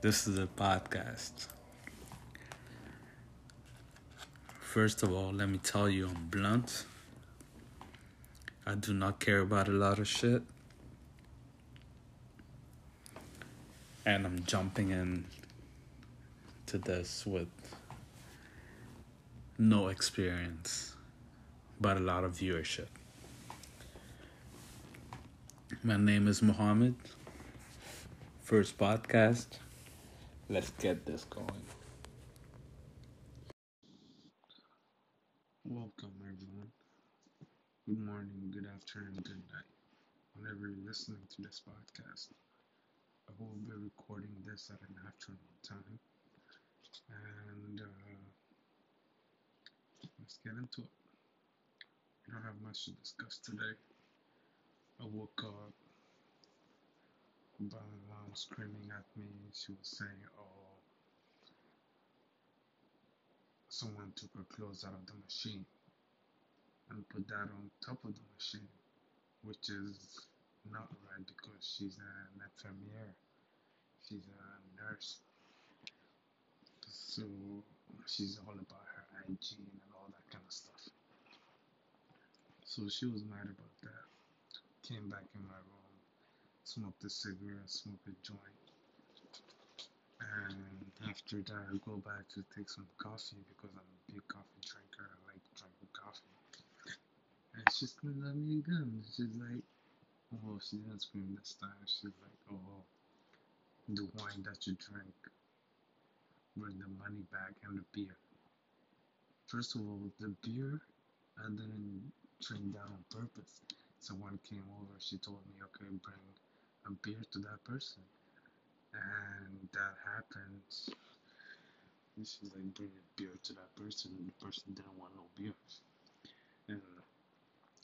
This is a podcast. First of all, let me tell you, I'm blunt. I do not care about a lot of shit. And I'm jumping in to this with no experience, but a lot of viewership. My name is Muhammad. First podcast. Let's get this going. Welcome, everyone. Good morning, good afternoon, good night. Whenever you're listening to this podcast, I will be recording this at an afternoon time. And let's get into it. I don't have much to discuss today. I woke up, my mom screaming at me. She was saying, "Oh, someone took her clothes out of the machine and put that on top of the machine," which is not right because she's an infirmière, she's a nurse, so she's all about her hygiene and all that kind of stuff. So she was mad about that. Came back in my room, smoked a cigarette, smoked a joint, and after that I go back to take some coffee because I'm a big coffee drinker, I like drinking coffee. And she screamed at me again. She's like, oh, she didn't scream this time, she's like, oh, the wine that you drink, bring the money back and the beer. First of all, the beer, I didn't drink that on purpose. Someone came over, she told me, okay, bring a beer to that person. And that happened. She's like, bring a beer to that person, and the person didn't want no beer. And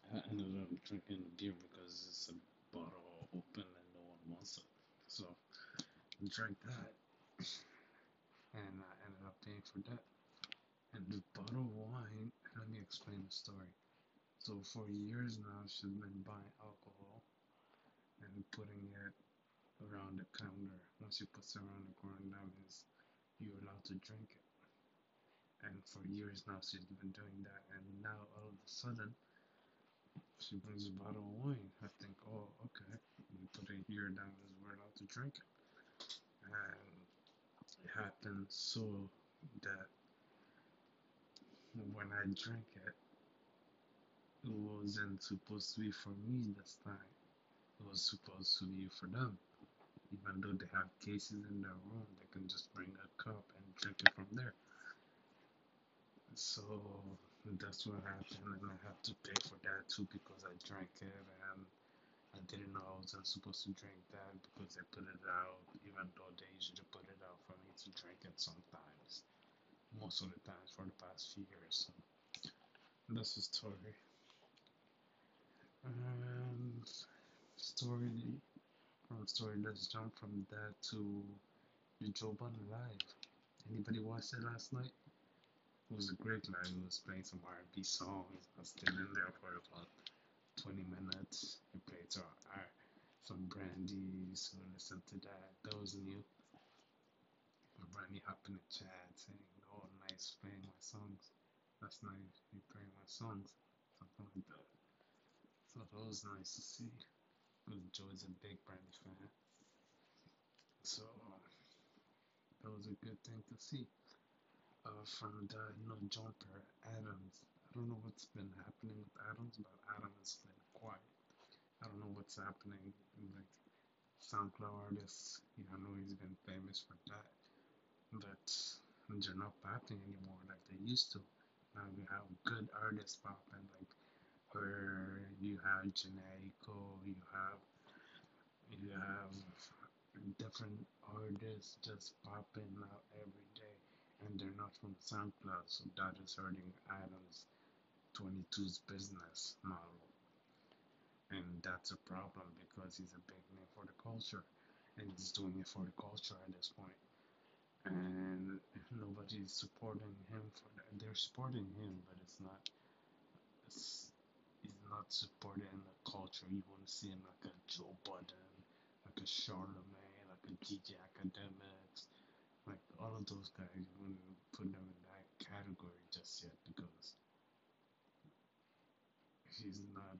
I ended up drinking the beer because it's a bottle open and no one wants it. So I drank that. And I ended up paying for that. And the bottle of wine, let me explain the story. So for years now, she's been buying alcohol and putting it around the counter. Once you put it around the counter, that means you're allowed to drink it. And for years now, she's been doing that. And now, all of a sudden, she brings a bottle of wine. I think, oh, okay, we put it here, that means we're allowed to drink it. And it happened so that when I drink it, it wasn't supposed to be for me this time. It was supposed to be for them. Even though they have cases in their room, they can just bring a cup and drink it from there. So that's what happened, and I have to pay for that too because I drank it and I didn't know I wasn't supposed to drink that because they put it out, even though they usually put it out for me to drink it sometimes. Most of the times for the past few years. So that's the story. Story, let's jump from that to the Joe Budden live. Anybody watched it last night? It was a great live. It was playing some R&B songs. I stayed in there for about 20 minutes. We played some Brandy, so listen to that. That was new. Brandy hopped in the chat saying, oh, nice playing my songs. That's nice, you playing my songs. Something like that. So that was nice to see. Joe's a big Brandy fan. So that was a good thing to see. From the No Jumper, Adams. I don't know what's been happening with Adams, but Adams has been quiet. I don't know what's happening. Like SoundCloud artists, I know he's been famous for that. But they're not popping anymore like they used to. Now we have good artists popping, like her, you have Generico, you have different artists just popping out every day, and they're not from SoundCloud, so that is hurting Adams 22's business model, and that's a problem because he's a big name for the culture, and he's doing it for the culture at this point, and nobody's supporting him for that. They're supporting him, but it's not supporting the culture. You want to see him like a Joe Budden, like a Charlamagne, like a DJ Akademiks, like all of those guys. You wouldn't put them in that category just yet because he's not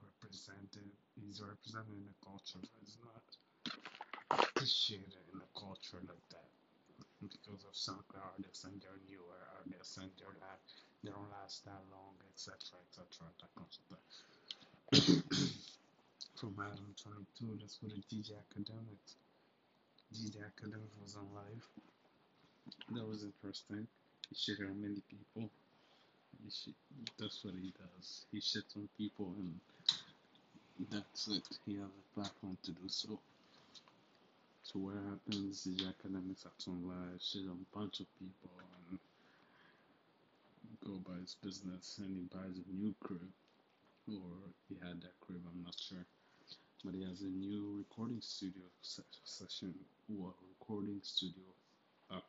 represented. He's represented in the culture, but he's not appreciated in the culture like that. Because of some artists and they're newer artists and they're not, they don't last that long, etc., etc. That comes with that. From Adam 22, that's what a DJ Akademiks. DJ Akademiks was on live. That was interesting. He shitted on many people. That's what he does. He shits on people, and that's it. He has a platform to do so. So what happens is Akademiks acts on live, shit on a bunch of people, and go by his business, and he buys a new crib, or he had that crib, I'm not sure, but he has a new recording studio session, well, recording studio up,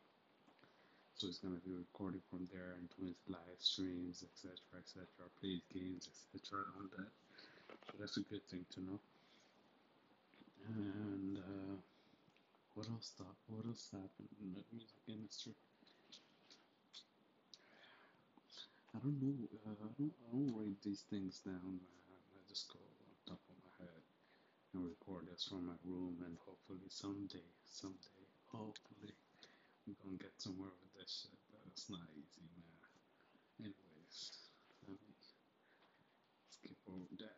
so he's gonna be recording from there and doing live streams, etc., plays games, etc., on that, so that's a good thing to know. And, What else happened in the music industry? I don't know. I don't write these things down. I just go on top of my head and record this from my room. And hopefully someday, we're gonna get somewhere with this shit. But it's not easy, man. Anyways, let me skip over that.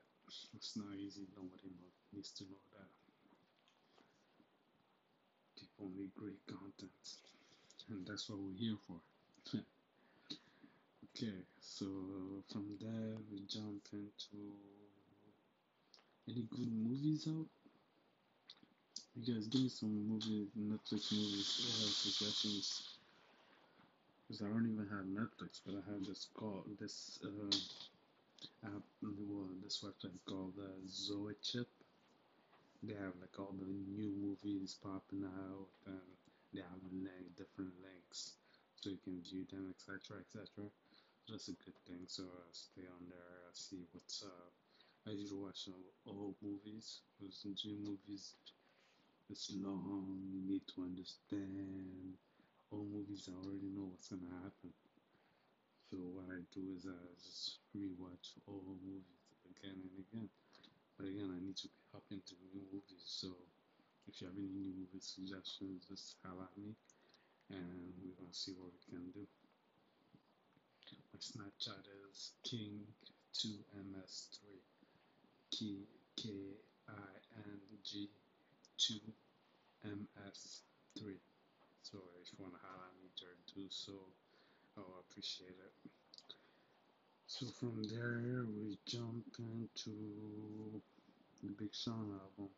It's not easy. Nobody needs to know that. People need great content, and that's what we're here for. Okay, so from there we jump into any good movies out. You guys give me some movies, Netflix movies suggestions, because I don't even have Netflix, but I have this app, well, this website called Zoichip. They have like all the new movies popping out, and they have different links so you can view them, etc. So that's a good thing. So I stay on there, I see what's up. I usually watch old movies, because new movies, it's long, you need to understand. Old movies, I already know what's gonna happen. So what I do is I just rewatch old movies again and again. But again, I need to hop into new movies, so if you have any new movie suggestions, just holler at me, and we're going to see what we can do. My Snapchat is king2ms3, king2ms3, so if you want to holler at me there, do so, I'll appreciate it. So from there, we jump into the Big Sean album.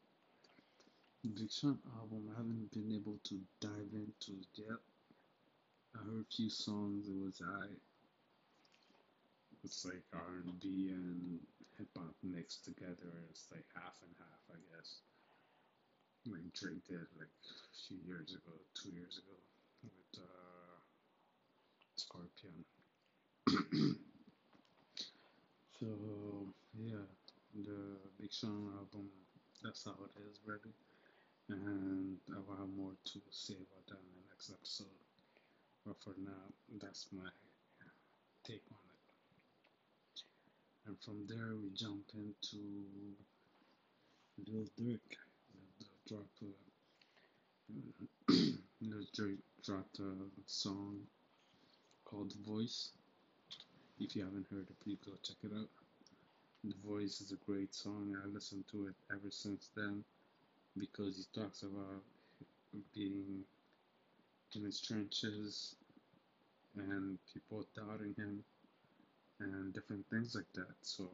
The Big Sean album, I haven't been able to dive into yet. I heard a few songs, it's like R&B and hip-hop mixed together, it's like half and half, I guess. Like Drake did like a few years ago, 2 years ago, with Scorpion. So, yeah, the Big Sean album, that's how it is, ready. And I will have more to say about that in the next episode. But for now, that's my take on it. And from there, we jump into Lil Durk. Lil Durk dropped a song called The Voice. If you haven't heard it, please go check it out. The Voice is a great song. I listened to it ever since then, because he talks about being in his trenches and people doubting him and different things like that. So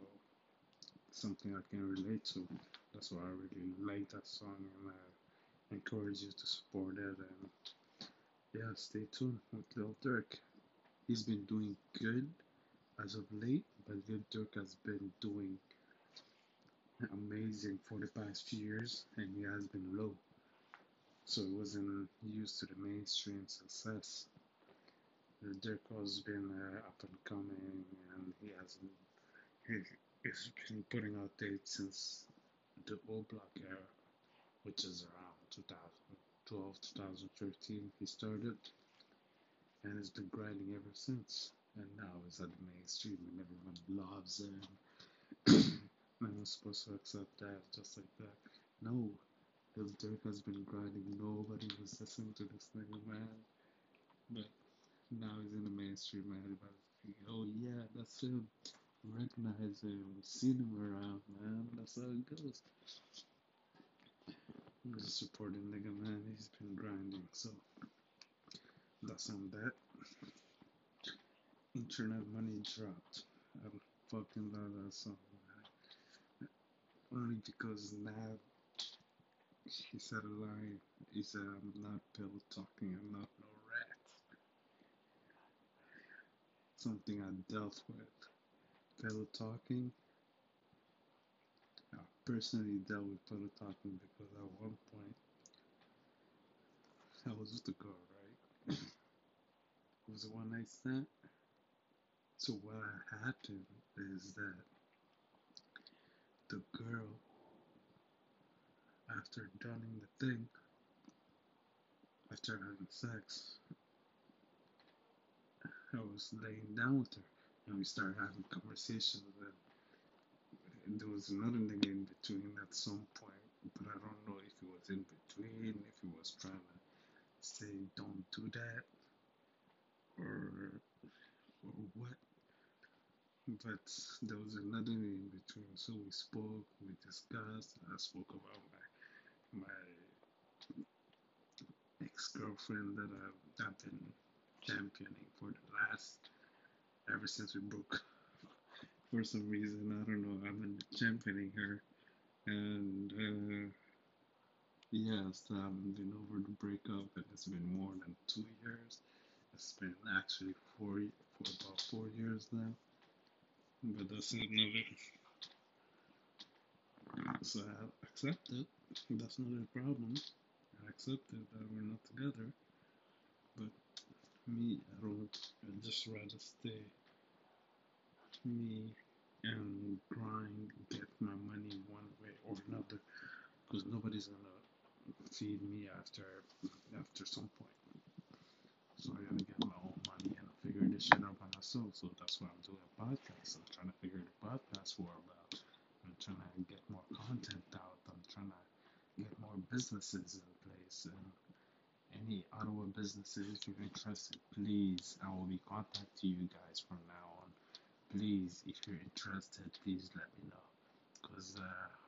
something I can relate to. That's why I really like that song, and I encourage you to support it. And yeah, stay tuned with Lil Durk. He's been doing good as of late, but Lil Durk has been doing amazing for the past few years, and he has been low, so he wasn't used to the mainstream success. Lil Durk has been up and coming, and he's been putting out dates since the old block era, which is around 2012, 2013, he started, and it's been grinding ever since. And now it's at the mainstream, and everyone loves it. And we're supposed to accept that just like that. No, Lil Durk has been grinding. Nobody was listening to this nigga, man. But now he's in the mainstream, man. Everybody's thinking, oh yeah, that's him. Recognize him, seen him around, man. That's how it goes. I'm just supporting nigga, man. He's been grinding, so that's on that. Internet Money dropped. I fucking love that song, man. Only because Nav, he said a line. He said, I'm not pill talking, I'm not no rat. Something I dealt with. Pillow talking. I personally dealt with pillow talking because at one point I was with a girl, right? It was a one night stand. So what happened is that the girl, after donning the thing, after having sex, I was laying down with her. And we started having conversations, and there was another nigga in between at some point, but I don't know if it was in between, if he was trying to say don't do that, or what, but there was another nigga in between, so we spoke, we discussed, I spoke about my ex-girlfriend that I've been championing for the last... ever since we broke, for some reason, I don't know, I've been championing her, and, yes, I haven't been over the breakup, and it's been more than 2 years, it's been actually about 4 years now, but that's another, so I accepted, that's not a problem, I accepted that we're not together, but me, I'd just rather stay me and grind, get my money one way or another, because nobody's gonna feed me after some point. So I gotta get my own money and figure this shit out by myself. So that's why I'm doing a podcast. I'm trying to figure the podcast world out. I'm trying to get more content out. I'm trying to get more businesses in place. And any Ottawa businesses, if you're interested, please, I will be contacting you guys from now on. Please, if you're interested, please let me know, because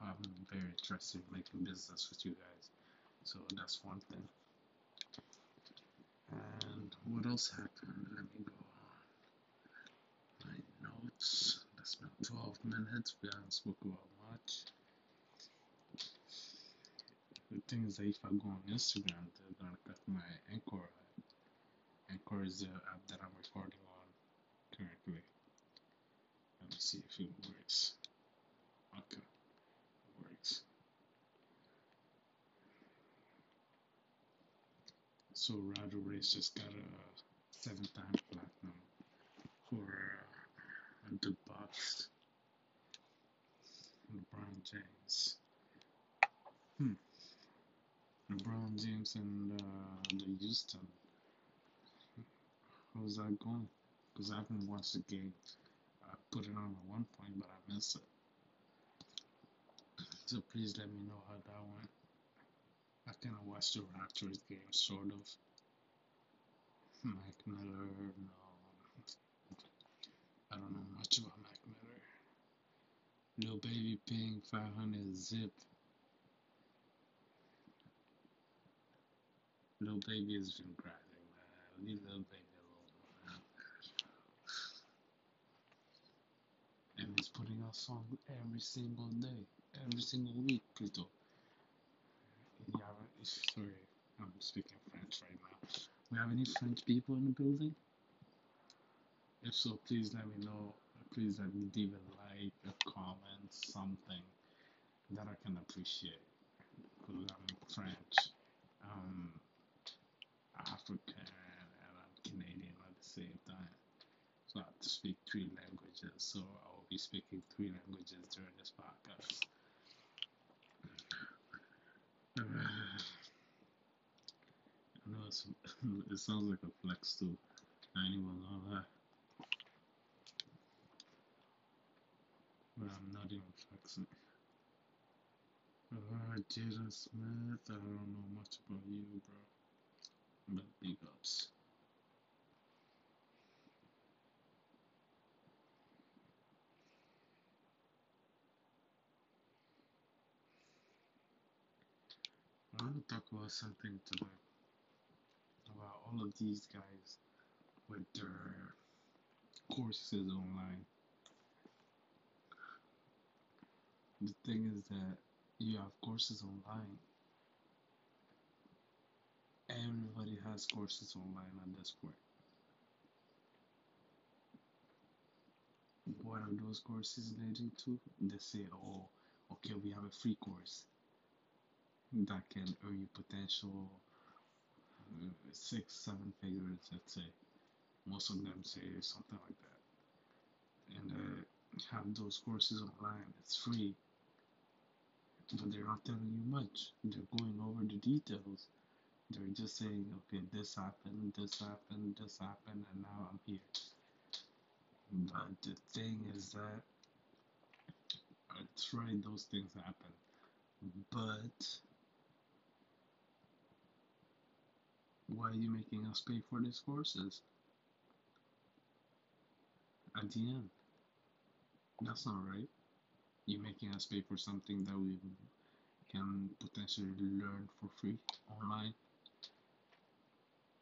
I'm very interested in making business with you guys. So that's one thing. And what else happened? Let me go on my notes. That's been 12 minutes. We haven't spoken about much. The thing is that if I go on Instagram, they're gonna cut my Anchor. Anchor is the app that I'm recording on currently. Let me see if it works. Okay, it works. So Roger Race just got a 7-time platinum for The Boss, LeBron James. LeBron James and the Houston. How's that going? Because I haven't watched the game. I put it on at one point, but I missed it. So please let me know how that went. I kind of watched the Raptors game, sort of. Mike Miller, no. I don't know much about Mike Miller. Lil Baby paying $500 zip. Lil Baby has been grinding, man. Leave Lil Baby alone, man. And he's putting out songs every single day, every single week, Pluto. Yeah, sorry, I'm speaking French right now. We have any French people in the building? If so, please let me know. Please let me leave a like, a comment, something that I can appreciate. Because I'm French. African and I'm Canadian at the same time, so I have to speak 3 languages, so I will be speaking 3 languages during this podcast. that's it sounds like a flex too. I ain't even gonna lie. But I'm not even flexing. Alright, Jaden Smith, I don't know much about you, bro. But big ups. I want to talk about something today. About all of these guys with their courses online. The thing is that you have courses online. Everybody has courses online at this point. What are those courses leading to? They say, oh, okay, we have a free course that can earn you potential 6-7 figures, let's say. Most of them say something like that. And have those courses online, it's free. But they're not telling you much. They're going over the details. They're just saying, okay, this happened, and now I'm here. But the thing is that, it's right, those things happen. But why are you making us pay for these courses? At the end, that's not right. You're making us pay for something that we can potentially learn for free online,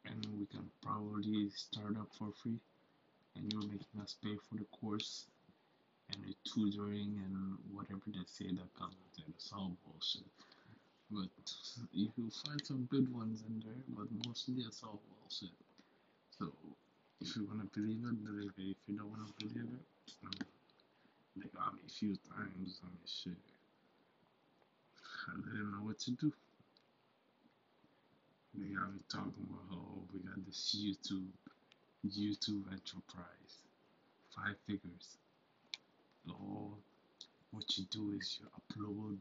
and we can probably start up for free, and you're making us pay for the course and the tutoring and whatever they say that comes with it. It's all bullshit. But you'll find some good ones in there, but mostly it's all bullshit. So if you want to believe it, believe it. If you don't want to believe it, they got me a few times. I mean, shit, I didn't know what to do. They got me talking about, oh, we got this YouTube enterprise, 5 figures. Oh, what you do is you upload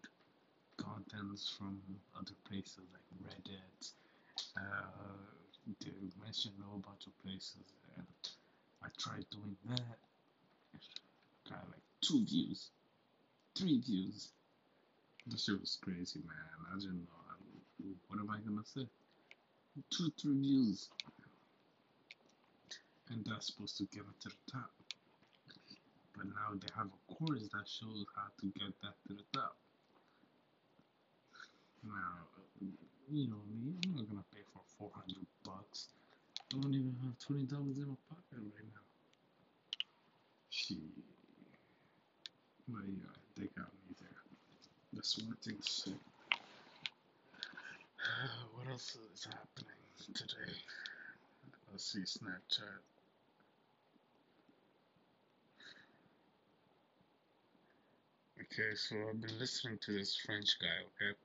contents from other places like Reddit. They mentioned a whole bunch of places, and I tried doing that. Got like 2 views, 3 views. That shit was crazy, man. I didn't know. What am I gonna say? 2-3 views, and that's supposed to get it to the top. But now they have a course that shows how to get that to the top. Now, you know me, I'm not gonna pay for $400. Don't even have $20 in my pocket right now. She, but yeah, they got me there. That's one thing to say. What else is happening today? Let's see, Snapchat. Okay, so I've been listening to this French guy, okay?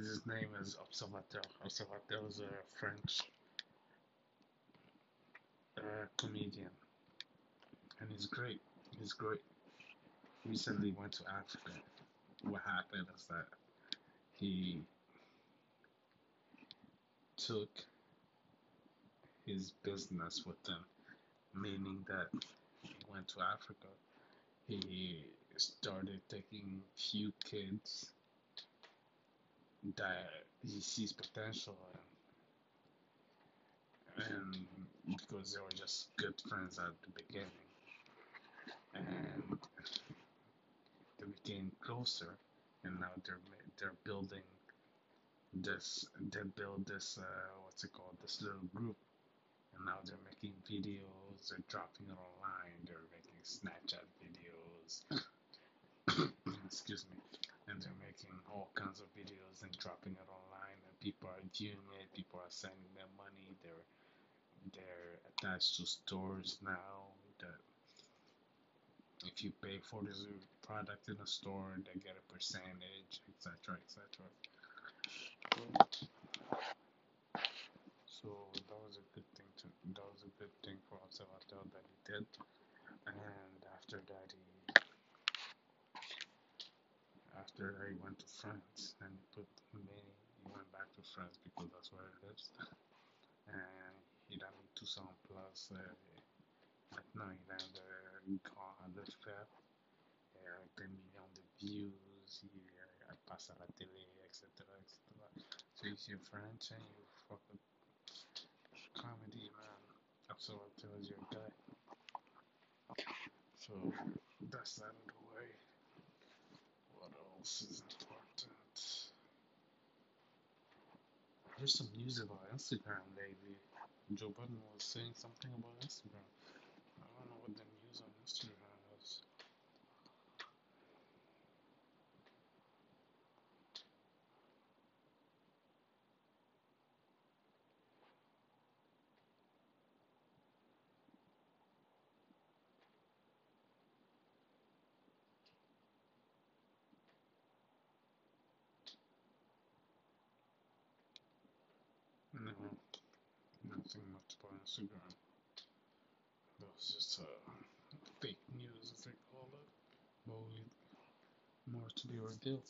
His name is Observateur. Observateur is a French comedian. And he's great. He's great. Recently went to Africa. What happened is that he took his business with him, meaning that he went to Africa. He started taking few kids that he sees potential in, and because they were just good friends at the beginning, and they became closer, and now they're building this. They build this this little group. And now they're making videos, they're dropping it online, they're making Snapchat videos, excuse me, and they're making all kinds of videos and dropping it online, and people are viewing it, people are sending them money, they're attached to stores now, that if you pay for this product in a store, they get a percentage, etc, etc. So that was a good thing for Observateur that he did, and after that he went to France and he went back to France because that's where he lives. And he done Tucson plus, he done the car à the fair. Avec des millions de views, il passe à la télé, etc. etc. So if you're French and you fucking comedy, man, absolutely is your guy. So that's that out of the way. What else is important? I heard some news about Instagram lately. Joe Budden was saying something about Instagram. I don't know what the news on Instagram is. Nothing much about Instagram. That was just fake news, as they call it. But more to be revealed.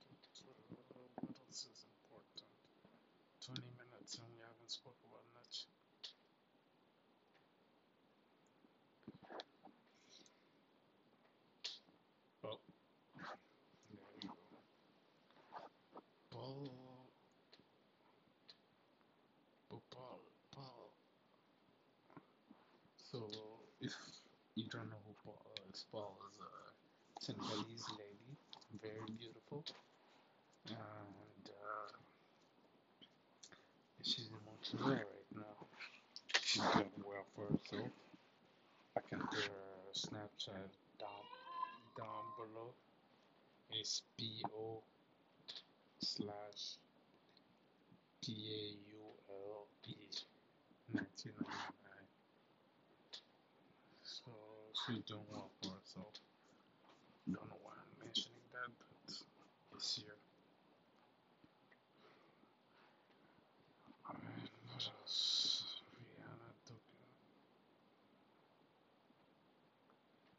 What else is important? 20 minutes and we haven't spoken about much. So, if you don't know who Paul is, Paul is a Senegalese lady, very beautiful, and she's in Montreal right now. She's doing well for herself. I can put her Snapchat down below. It's PO/PAULE1999. So she's doing well for herself. Don't know why I'm mentioning that, but it's here. I mean, what else?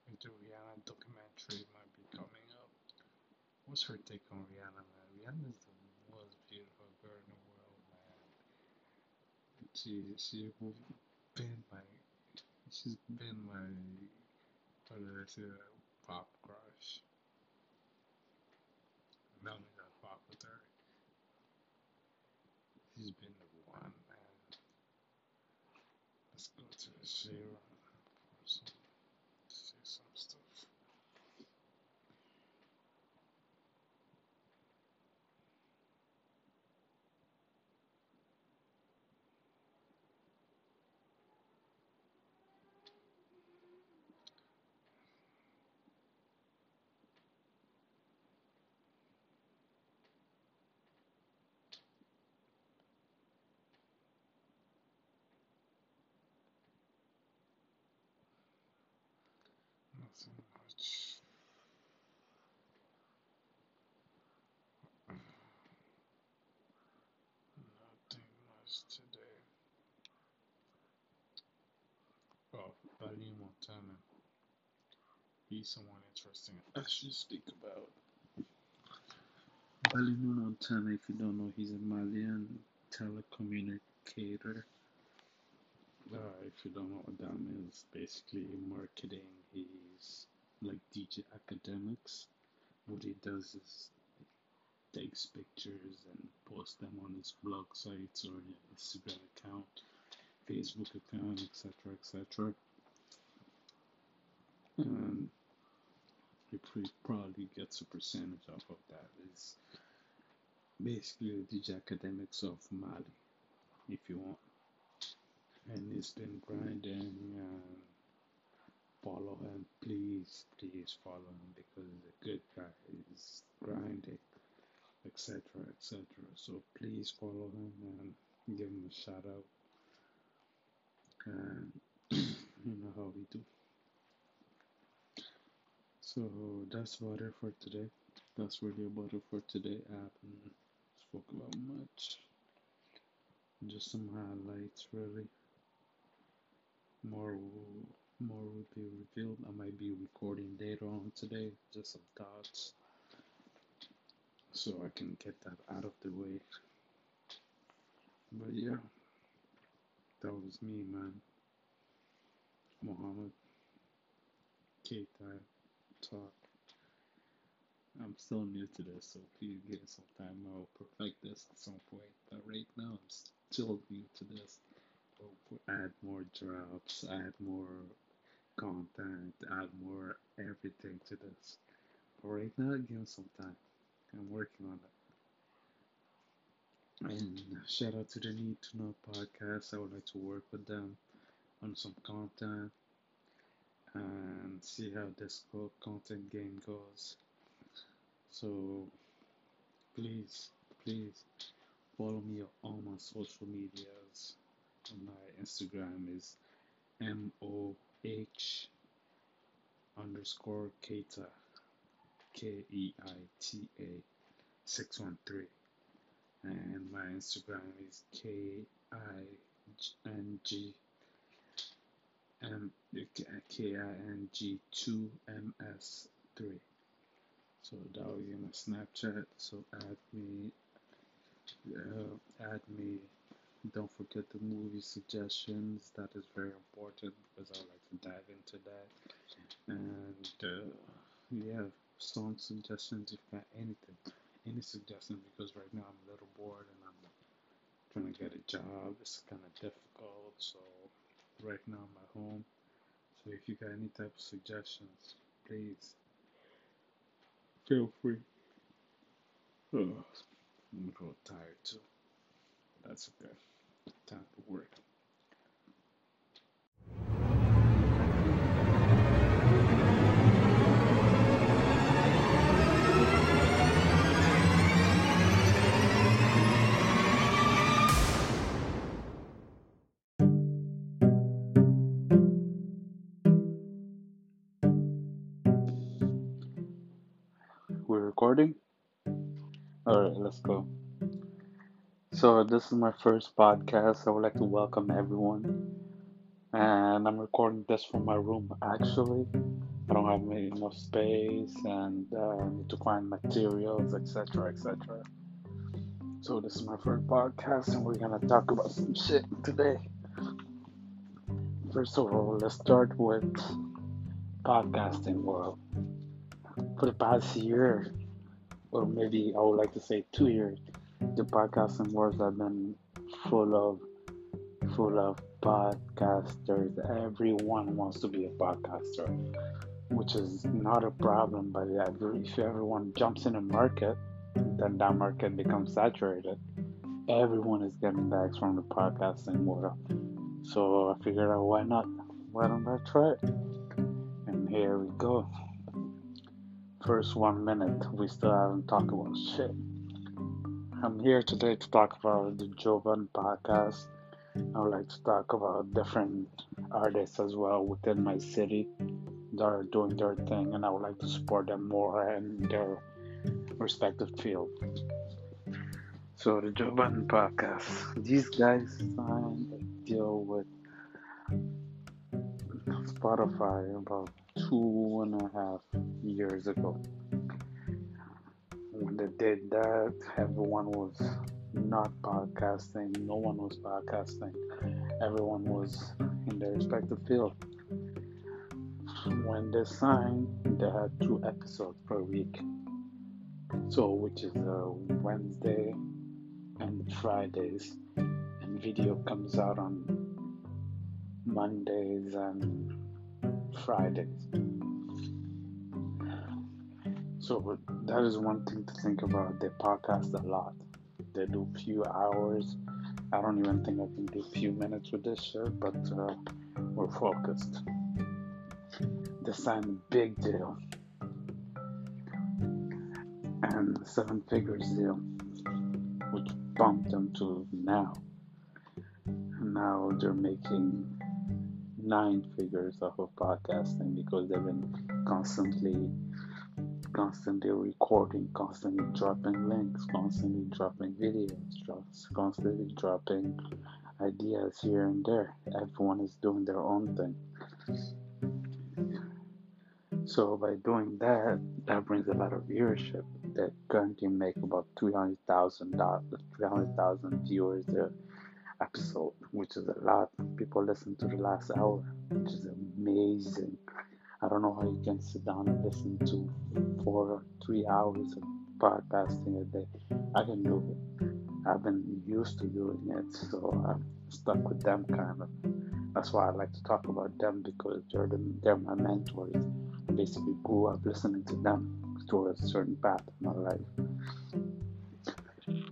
The Rihanna documentary might be coming up. What's her take on Rihanna, man? Rihanna's the most beautiful girl in the world, man. She's been my pop crush. Now we got pop with her. She's been the one, man. Let's go to the zero for some stuff. So much. Nothing much today. Oh, Balimu Montana. He's someone interesting I should speak about. Balimu Montana, if you don't know, he's a Malian telecommunicator. If you don't know what that means, basically marketing. He's like DJ Akademiks. What he does is he takes pictures and posts them on his blog sites or his Instagram account, Facebook account, etc. etc. And he probably gets a percentage off of that. It's basically the DJ Akademiks of Mali, if you want. And he's been grinding, and follow him, please follow him, because he's a good guy, he's grinding, etc. etc. So please follow him and give him a shout out, and you know how we do. So that's about it for today. That's really about it for today. I haven't spoke about much, just some highlights really. More will be revealed. I might be recording later on today, just some thoughts, so I can get that out of the way. But yeah, that was me, man. Muhammad, K-Time Talk. I'm still new to this, so please give it some time. I'll perfect this at some point. But right now, I'm still new to this. Add more drops, add more content, add more everything to this. But right now, give it some time. I'm working on it. And shout out to the Need to Know podcast. I would like to work with them on some content and see how this content game goes. So please follow me on all my social medias. My Instagram is MOH_Keita, Keita 613, and my Instagram is KING2MS3. So that will be my Snapchat. So add me. Don't forget the movie suggestions. That is very important because I like to dive into that. And yeah, song suggestions if you got any suggestions, because right now I'm a little bored and I'm trying to get a job. It's kind of difficult. So right now I'm at home. So if you got any type of suggestions, please feel free. Oh, I'm a little tired too. That's okay. Time to work. We're recording? Alright, let's go. So this is my first podcast. I would like to welcome everyone, and I'm recording this from my room. Actually, I don't have enough space, and I need to find materials, etc., etc. So this is my first podcast, and we're gonna talk about some shit today. First of all, let's start with podcasting world. For the past year, or maybe I would like to say 2 years, the podcasting world have been full of podcasters. Everyone wants to be a podcaster, which is not a problem, but if everyone jumps in a market, then that market becomes saturated. Everyone is getting bags from the podcasting world. So I figured out, why not? Why don't I try it? And here we go. First 1 minute, we still haven't talked about shit. I'm here today to talk about the Jovan podcast. I would like to talk about different artists as well within my city that are doing their thing, and I would like to support them more in their respective field. So the Jovan podcast. These guys signed a deal with Spotify about 2.5 years ago. When they did that, everyone was not podcasting. No one was podcasting. Everyone was in their respective field. When they signed, they had 2 episodes per week. So, which is Wednesday and Fridays. And video comes out on Mondays and Fridays. So that is one thing to think about. They podcast a lot. They do few hours. I don't even think I can do few minutes with this shit, but we're focused. They signed a big deal. And 7 figures deal, which bumped them to now. Now they're making 9 figures off of podcasting because they've been constantly recording, constantly dropping links, constantly dropping videos, constantly dropping ideas here and there. Everyone is doing their own thing. So by doing that, that brings a lot of viewership. They currently make about 300,000 viewers an episode, which is a lot. People listen to the last hour, which is amazing. I don't know how you can sit down and listen to 4 or 3 hours of podcasting a day. I can do it. I've been used to doing it, so I'm stuck with them kind of. That's why I like to talk about them, because they're my mentors. I basically grew up listening to them towards a certain path in my life.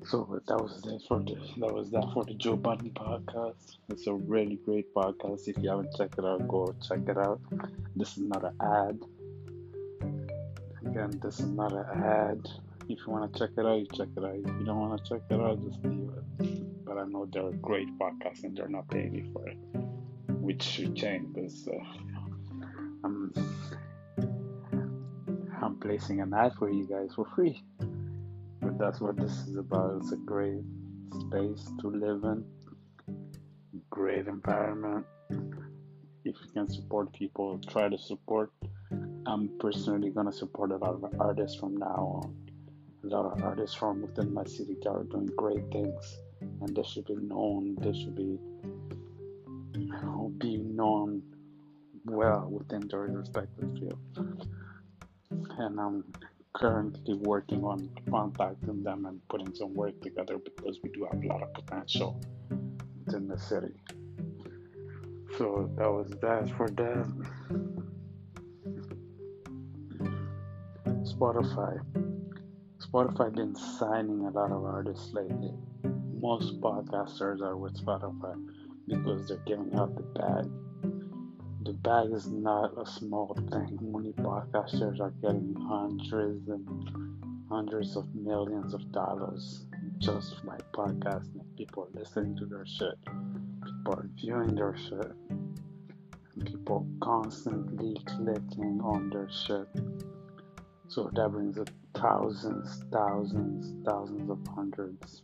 So that was that for the Joe Budden podcast. It's a really great podcast. If you haven't checked it out, go check it out. This is not an ad. Again, this is not an ad. If you want to check it out, you check it out. If you don't want to check it out, just leave it. But I know they're a great podcast and they're not paying me for it, which should change, because I'm placing an ad for you guys for free. But that's what this is about. It's a great space to live in, great environment. If you can support people, try to support. I'm personally going to support a lot of artists from now on. A lot of artists from within my city that are doing great things, and they should be known. They should be known well within their respective field. And I'm currently working on contacting them and putting some work together, because we do have a lot of potential within the city. So that was that for that. Spotify been signing a lot of artists lately. Most podcasters are with Spotify because they're giving out the bag. The bag is not a small thing. Many podcasters are getting hundreds and hundreds of millions of dollars just by podcasting. People are listening to their shit. People are viewing their shit. People constantly clicking on their shit. So that brings up thousands of hundreds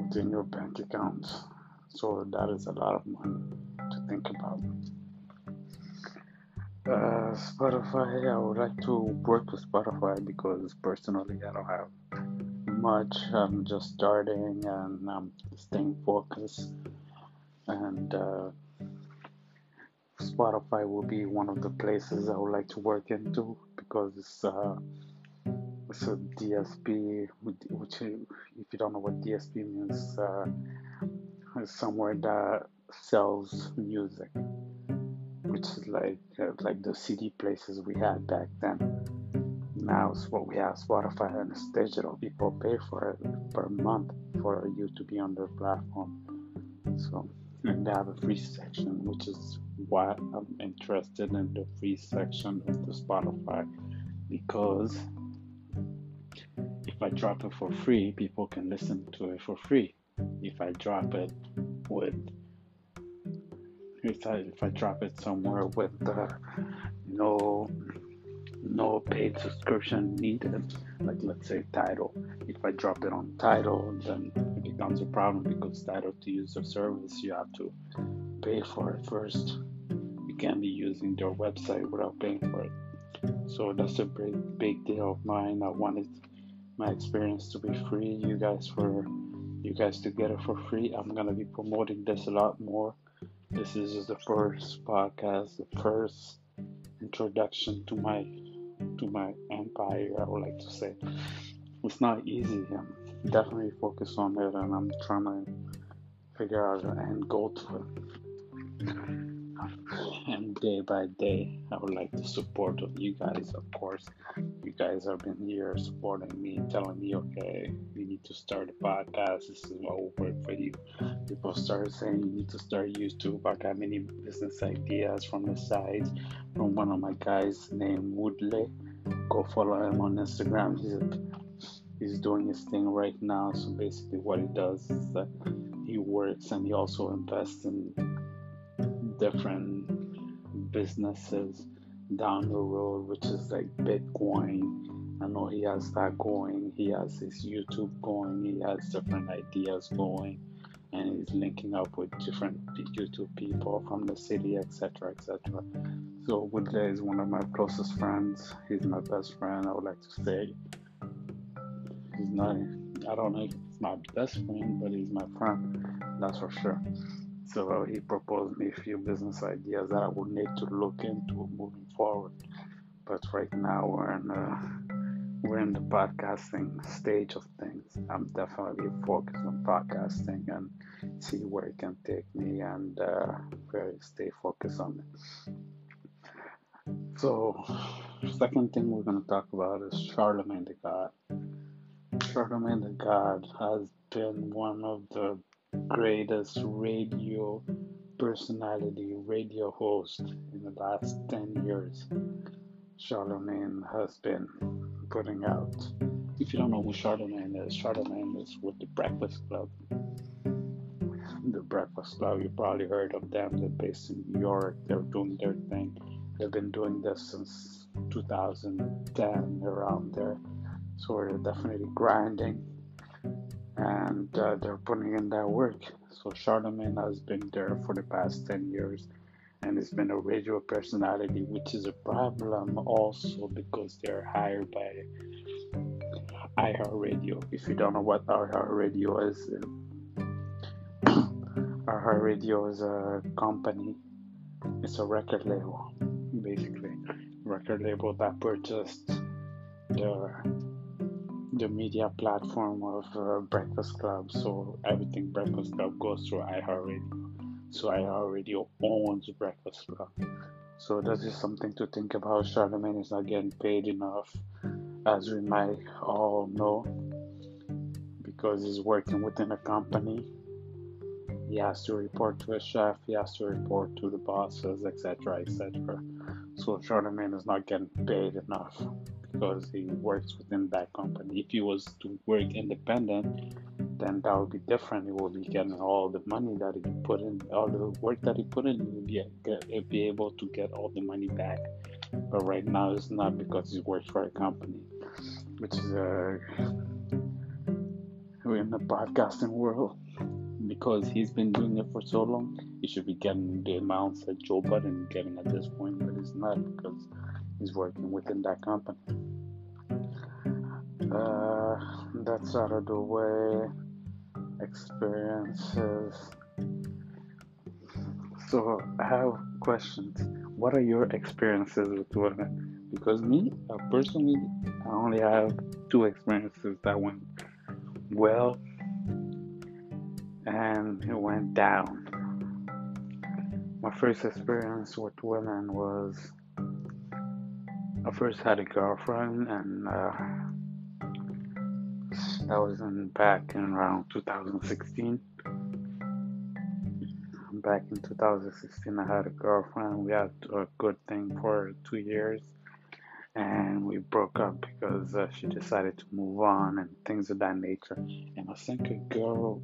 within your bank accounts. So that is a lot of money to think about. Spotify, I would like to work with Spotify, because personally I don't have much. I'm just starting and I'm staying focused, and Spotify will be one of the places I would like to work into, because it's a DSP, which, if you don't know what DSP means, it's somewhere that sells music, which is like the CD places we had back then. Now it's what we have, Spotify, and it's digital. People pay for it per month for you to be on their platform. So, and they have a free section, which is why I'm interested in the free section of the Spotify, because if I drop it for free, people can listen to it for free. If I drop it somewhere with no paid subscription needed, like let's say Tidal, if I drop it on Tidal, then it becomes a problem, because Tidal, to use their service, you have to pay for it first. You can't be using their website without paying for it. So that's a big deal of mine. I wanted my experience to be free. You guys to get it for free. I'm gonna be promoting this a lot more. This is just the first podcast, the first introduction to my empire, I would like to say. It's not easy. I'm definitely focused on it, and I'm trying to figure out an end goal to it. And day by day, I would like the support of you guys. Of course, you guys have been here supporting me, telling me, okay, you need to start a podcast, this is what will work for you. People started saying you need to start YouTube. I got many business ideas from the side, from one of my guys named Woodley. Go follow him on Instagram. He's doing his thing right now. So basically what he does is that he works and he also invests in different businesses down the road, which is like Bitcoin. I know he has that going. He has his YouTube going. He has different ideas going. and he's linking up with different YouTube people from the city, etc., etc. So Woodley is one of my closest friends. He's my best friend, I would like to say. He's not, I don't know if he's my best friend, but he's my friend, that's for sure. So he proposed me a few business ideas that I would need to look into moving forward. But right now we're in the podcasting stage of things. I'm definitely focused on podcasting and see where it can take me and really stay focused on it. So second thing we're going to talk about is Charlamagne Tha God. Charlamagne Tha God has been one of the greatest radio personality, radio host in the last 10 years. Charlamagne has been putting out. If you don't know who Charlamagne is with The Breakfast Club. The Breakfast Club, you probably heard of them. They're based in New York. They're doing their thing. They've been doing this since 2010, around there. So they're definitely grinding. And they're putting in that work. So Charlamagne has been there for the past 10 years. And it's been a radio personality, which is a problem also because they're hired by iHeartRadio. If you don't know what iHeartRadio is, iHeartRadio is a company, it's a record label, basically. Record label that purchased the media platform of Breakfast Club. So everything Breakfast Club goes through iHeartRadio. So iHeartRadio owns Breakfast Club. So that is something to think about. Charlamagne is not getting paid enough, as we might all know, because he's working within a company. He has to report to a chef, he has to report to the bosses, etc., etc. So Charlamagne is not getting paid enough because he works within that company. If he was to work independent, then that would be different. He will be getting all the money that he put in, all the work that he put in, he'll be able to get all the money back. But right now it's not, because he works for a company, which is in the podcasting world, because he's been doing it for so long, he should be getting the amounts that Joe Budden is getting at this point, but he's not, because he's working within that company. That's out of the way. Experiences. So I have questions. What are your experiences with women? Because me, personally, I only have two experiences that went well and it went down. My first experience with women was, I first had a girlfriend, and that was back in 2016 I had a girlfriend. We had a good thing for 2 years, and we broke up because she decided to move on and things of that nature. And my second girl,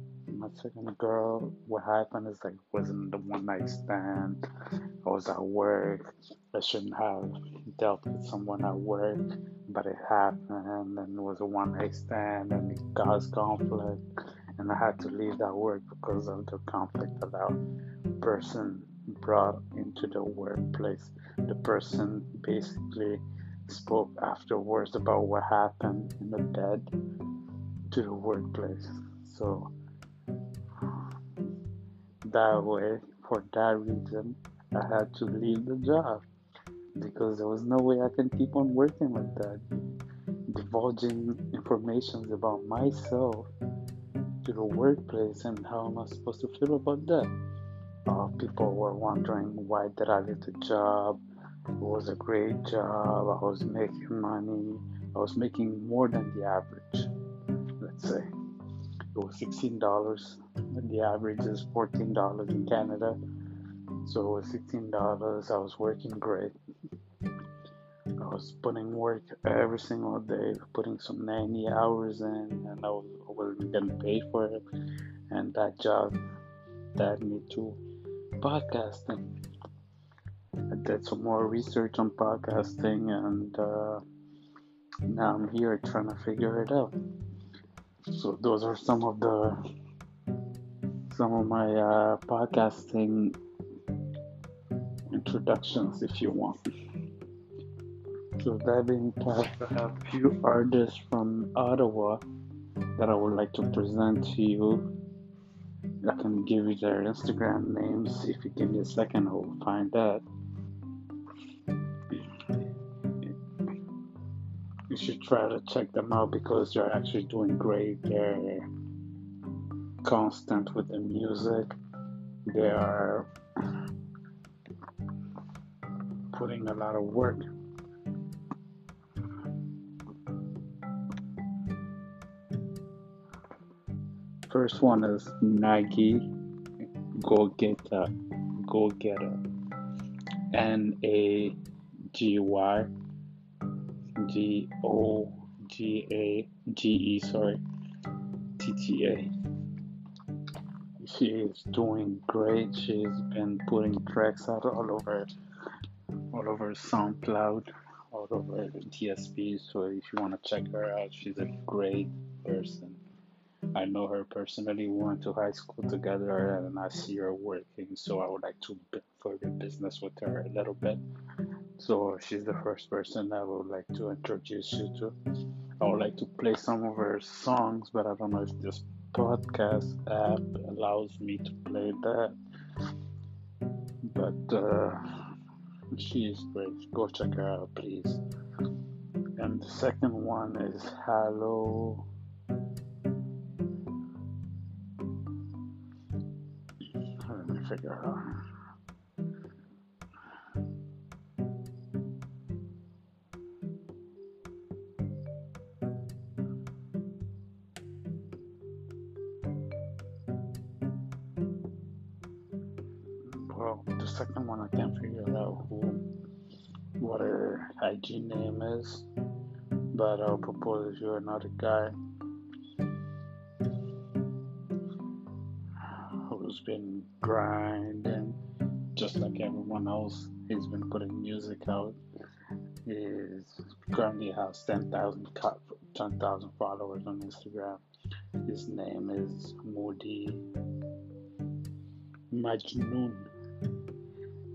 what happened is, like, it wasn't the one night stand. I was at work. I shouldn't have dealt with someone at work, but it happened, and it was a one night stand, and it caused conflict, and I had to leave that work because of the conflict that that person brought into the workplace. The person basically spoke afterwards about what happened in the bed to the workplace. So that way, for that reason, I had to leave the job, because there was no way I can keep on working like that, divulging information about myself to the workplace, and how am I supposed to feel about that? People were wondering, why did I leave the job? It was a great job, I was making money, I was making more than the average, let's say. It was $16, and the average is $14 in Canada. So it was $16, I was working great. I was putting work every single day, putting some 90 hours in, and I wasn't getting paid for it. And that job led me to podcasting. I did some more research on podcasting, and now I'm here trying to figure it out. So those are some of the some of my podcasting introductions if you want. So that being part, I have a few artists from Ottawa that I would like to present to you. I can give you their Instagram names. If you give me a second, I will find that. You should try to check them out because they're actually doing great. They're constant with the music. They are putting a lot of work. First one is Nagi Go Getter. NAGYGOGAGE. She is doing great. She's been putting tracks out all over SoundCloud, all over the DSP. So if you want to check her out, she's a great person. I know her personally. We went to high school together, and I see her working. So I would like to further business with her a little bit. So she's the first person I would like to introduce you to. I would like to play some of her songs, but I don't know if this podcast app allows me to play that. But she's great. Go check her out, please. And the second one is the second one, I can't figure out what her IG name is, but I'll propose you another guy who's been grinding just like everyone else. He's been putting music out. He currently has 10,000 followers on Instagram. His name is Modi Majnoon.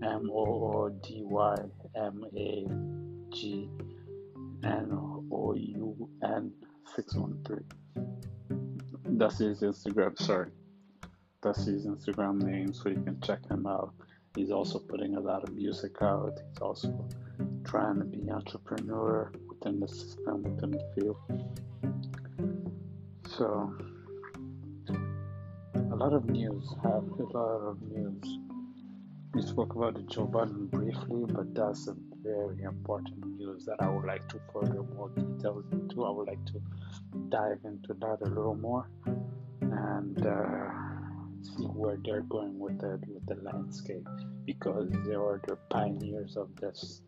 MOODYMAGNOUN613. That's his Instagram. That's his Instagram name, so you can check him out. He's also putting a lot of music out. He's also trying to be an entrepreneur within the system, within the field. So, a lot of news. We spoke about the Joe Budden briefly, but that's a very important news that I would like to further more details into. I would like to dive into that a little more and see where they're going with the landscape, because they were the pioneers of this.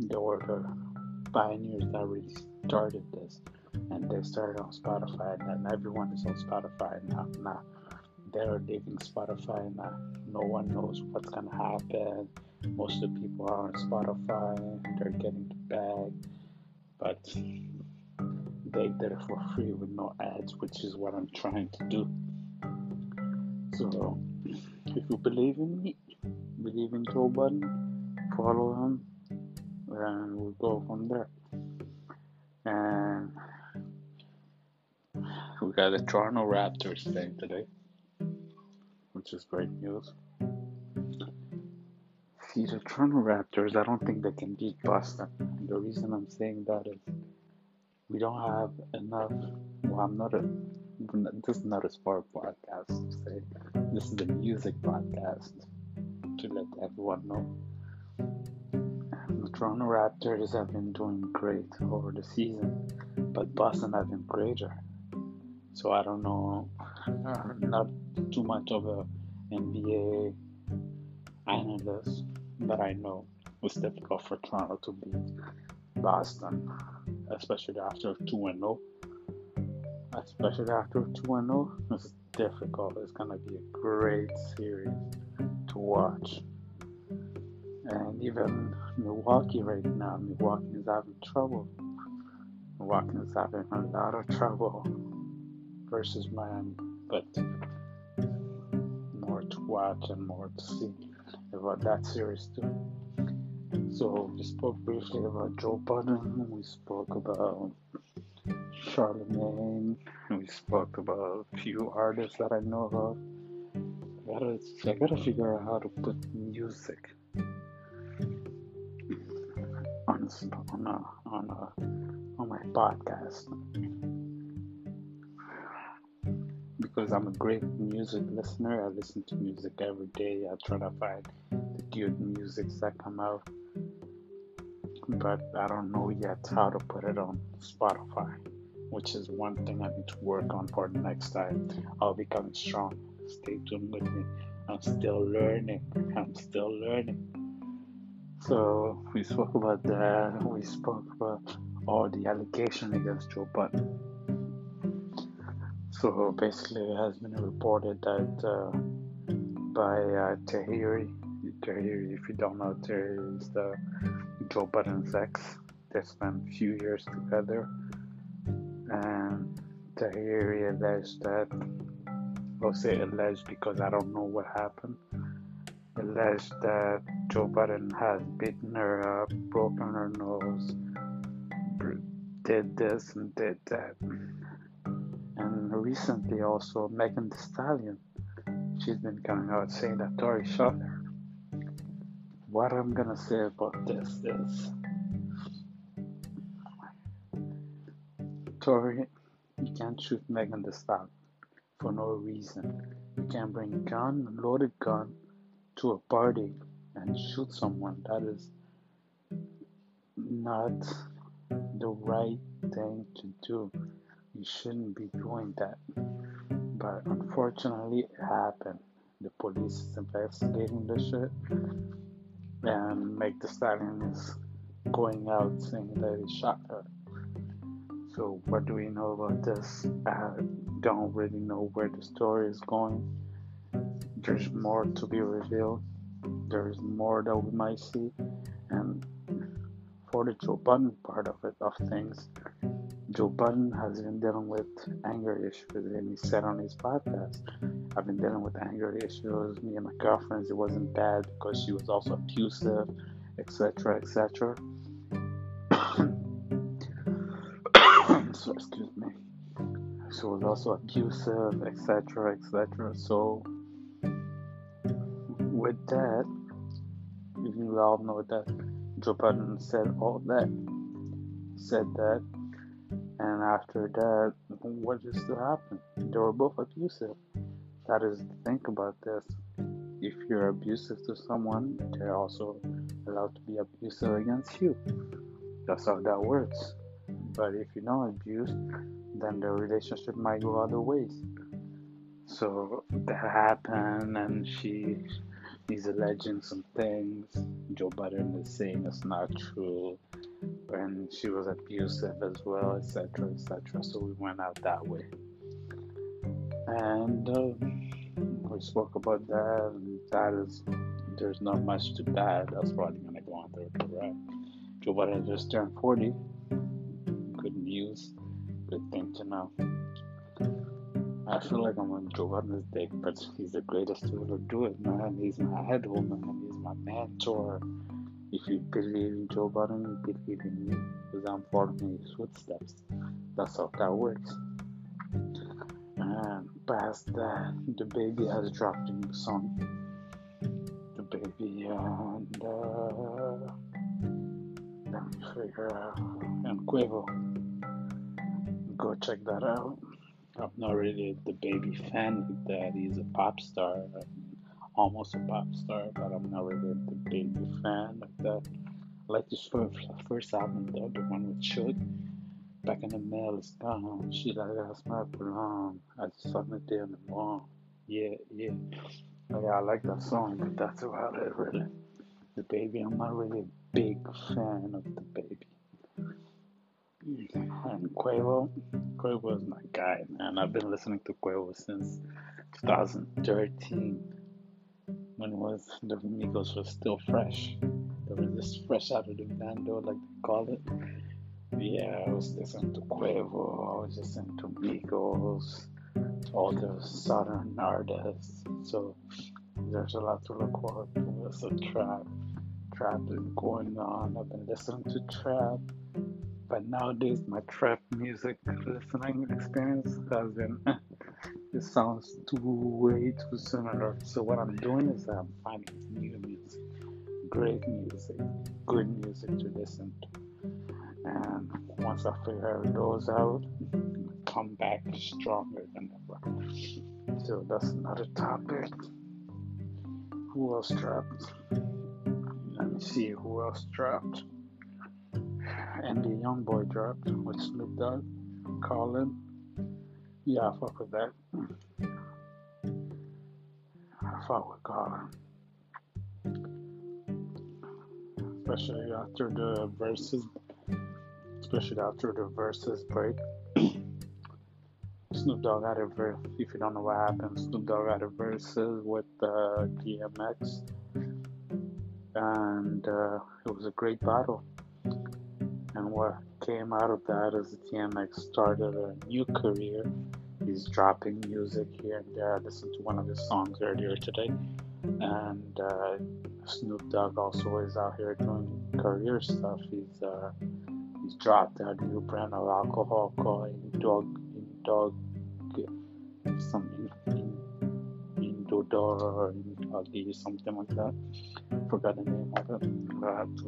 They were the pioneers that really started this, and they started on Spotify, and everyone is on Spotify now. They're leaving Spotify now. No one knows what's gonna happen. Most of the people are on Spotify. They're getting the bag, but they did it for free with no ads, which is what I'm trying to do. So if you believe in me, believe in Joe Budden, follow him, and we'll go from there. And we got the Toronto Raptors thing today, which is great news. See, the Toronto Raptors, I don't think they can beat Boston. And the reason I'm saying that is we don't have enough. Well, this is not a sport podcast to say. This is a music podcast to let everyone know. The Toronto Raptors have been doing great over the season, but Boston have been greater. So I don't know, not too much of a NBA analyst, but I know it's difficult for Toronto to beat Boston, especially after 2-0, it's difficult. It's gonna be a great series to watch. And even Milwaukee right now, Milwaukee is having a lot of trouble versus Miami, but watch and more to see about that series too. So we spoke briefly about Joe Budden, we spoke about Charlamagne, we spoke about a few artists that I know about. I gotta figure out how to put music on my podcast, because I'm a great music listener. I listen to music every day. I try to find the good music that come out, but I don't know yet how to put it on Spotify, which is one thing I need to work on for the next time. I'll be coming strong. Stay tuned with me. I'm still learning. So we spoke about that. We spoke about all the allegations against Joe Budden. So basically, it has been reported that by Tahiri. Tahiri, if you don't know, Tahiri is the Joe Budden's ex. They spent a few years together, and Tahiri alleged that. I'll say alleged because I don't know what happened. Alleged that Joe Budden has beaten her up, broken her nose, did this and did that. And recently also Megan Thee Stallion, she's been coming out saying that Tori shot her. What I'm gonna say about this is, Tori, you can't shoot Megan Thee Stallion for no reason. You can't bring a gun, a loaded gun, to a party and shoot someone. That is not the right thing to do. You shouldn't be doing that. But unfortunately, it happened. The police is investigating this shit, and Meg Thee Stallion is going out saying that he shot her. So what do we know about this? I don't really know where the story is going. There's more to be revealed. There's more that we might see. And for the Joe Budden part of things, Joe Budden has been dealing with anger issues, and he said on his podcast, I've been dealing with anger issues, me and my girlfriends, it wasn't bad because she was also abusive, etc., etc. So, excuse me. She was also abusive, etc., etc. So with that, we all know that Joe Budden said all that. Said that, and after that, what just happened? They were both abusive. That is the thing about this. If you're abusive to someone, they're also allowed to be abusive against you. That's how that works. But if you don't abuse, then the relationship might go other ways. So that happened, and he's alleging some things. Joe Budden is saying it's not true, and she was abusive as well, etc., etc. So we went out that way, and we spoke about that. And that is, there's not much to that. That's probably gonna go on there, right? Joe Budden just turned 40. Good news, good thing to know. I feel like I'm on Joe Budden's dick, but he's the greatest to ever do it, man. He's my idol, man. He's my mentor. If you believe in Joe Budden, you believe in me, because I'm following his footsteps. That's how that works. And past that, DaBaby has dropped a new song. DaBaby and let me figure out, and Quavo. Go check that out. I'm not really a DaBaby fan with that. He's a pop star, almost a pop star, but I'm not really a DaBaby fan of that. I like his first album though, the one with Should. Back in the Mail is Gone. Shit, I got smart for long. I just saw the day on the wall. Yeah. I like that song, but that's about it really. DaBaby, I'm not really a big fan of DaBaby. And Quavo is my guy, man. I've been listening to Quavo since 2013, when the Migos was still fresh. They were just fresh out of the bando, like they call it. Yeah, I was listening to Quavo, I was listening to Migos, all the southern artists. So There's a lot to look forward to. There's a trap. Trap is going on. I've been listening to trap. But nowadays, my trap music listening experience has been, it sounds way too similar. So what I'm doing is I'm finding new music, great music, good music to listen to. And once I figure those out, I come back stronger than ever. So that's another topic. Who else trapped? Let me see who else trapped. And the young boy dropped with Snoop Dogg, Colin. Yeah, I fuck with that. I fuck with Colin, especially after the verses, break. Snoop Dogg had a verse. If you don't know what happened, Snoop Dogg had a verses with DMX, and it was a great battle. And what came out of that is DMX started a new career. He's dropping music here and there. I listened to one of his songs earlier today. And Snoop Dogg also is out here doing career stuff. He's dropped that new brand of alcohol called something like that. Forgot the name of it. I have to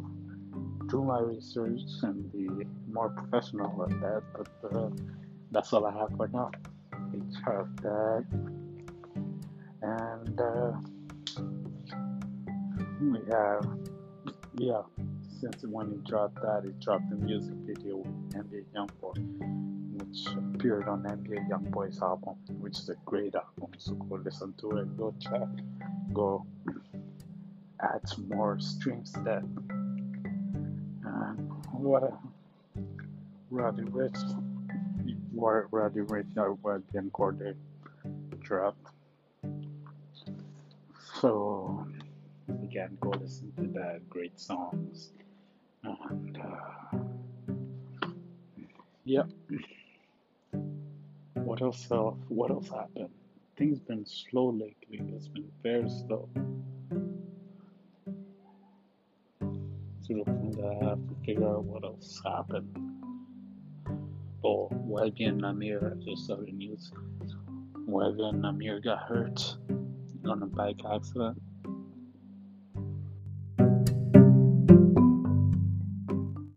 do my research and be more professional with that, but that's all I have for now. We have that, and we have, yeah, since when he dropped that, he dropped the music video with NBA Youngboy, which appeared on NBA Youngboy's album, which is a great album, so go listen to it, go check, go add some more streams to that. Roddy Rich, and Corday dropped. So, again, go listen to the great songs. And, yep. What else happened? Things been slow lately. It's been very slow. To the point that I have to figure out what else happened. Oh, Wagy and Amir, I just saw the news. Wagy and Amir got hurt on a bike accident.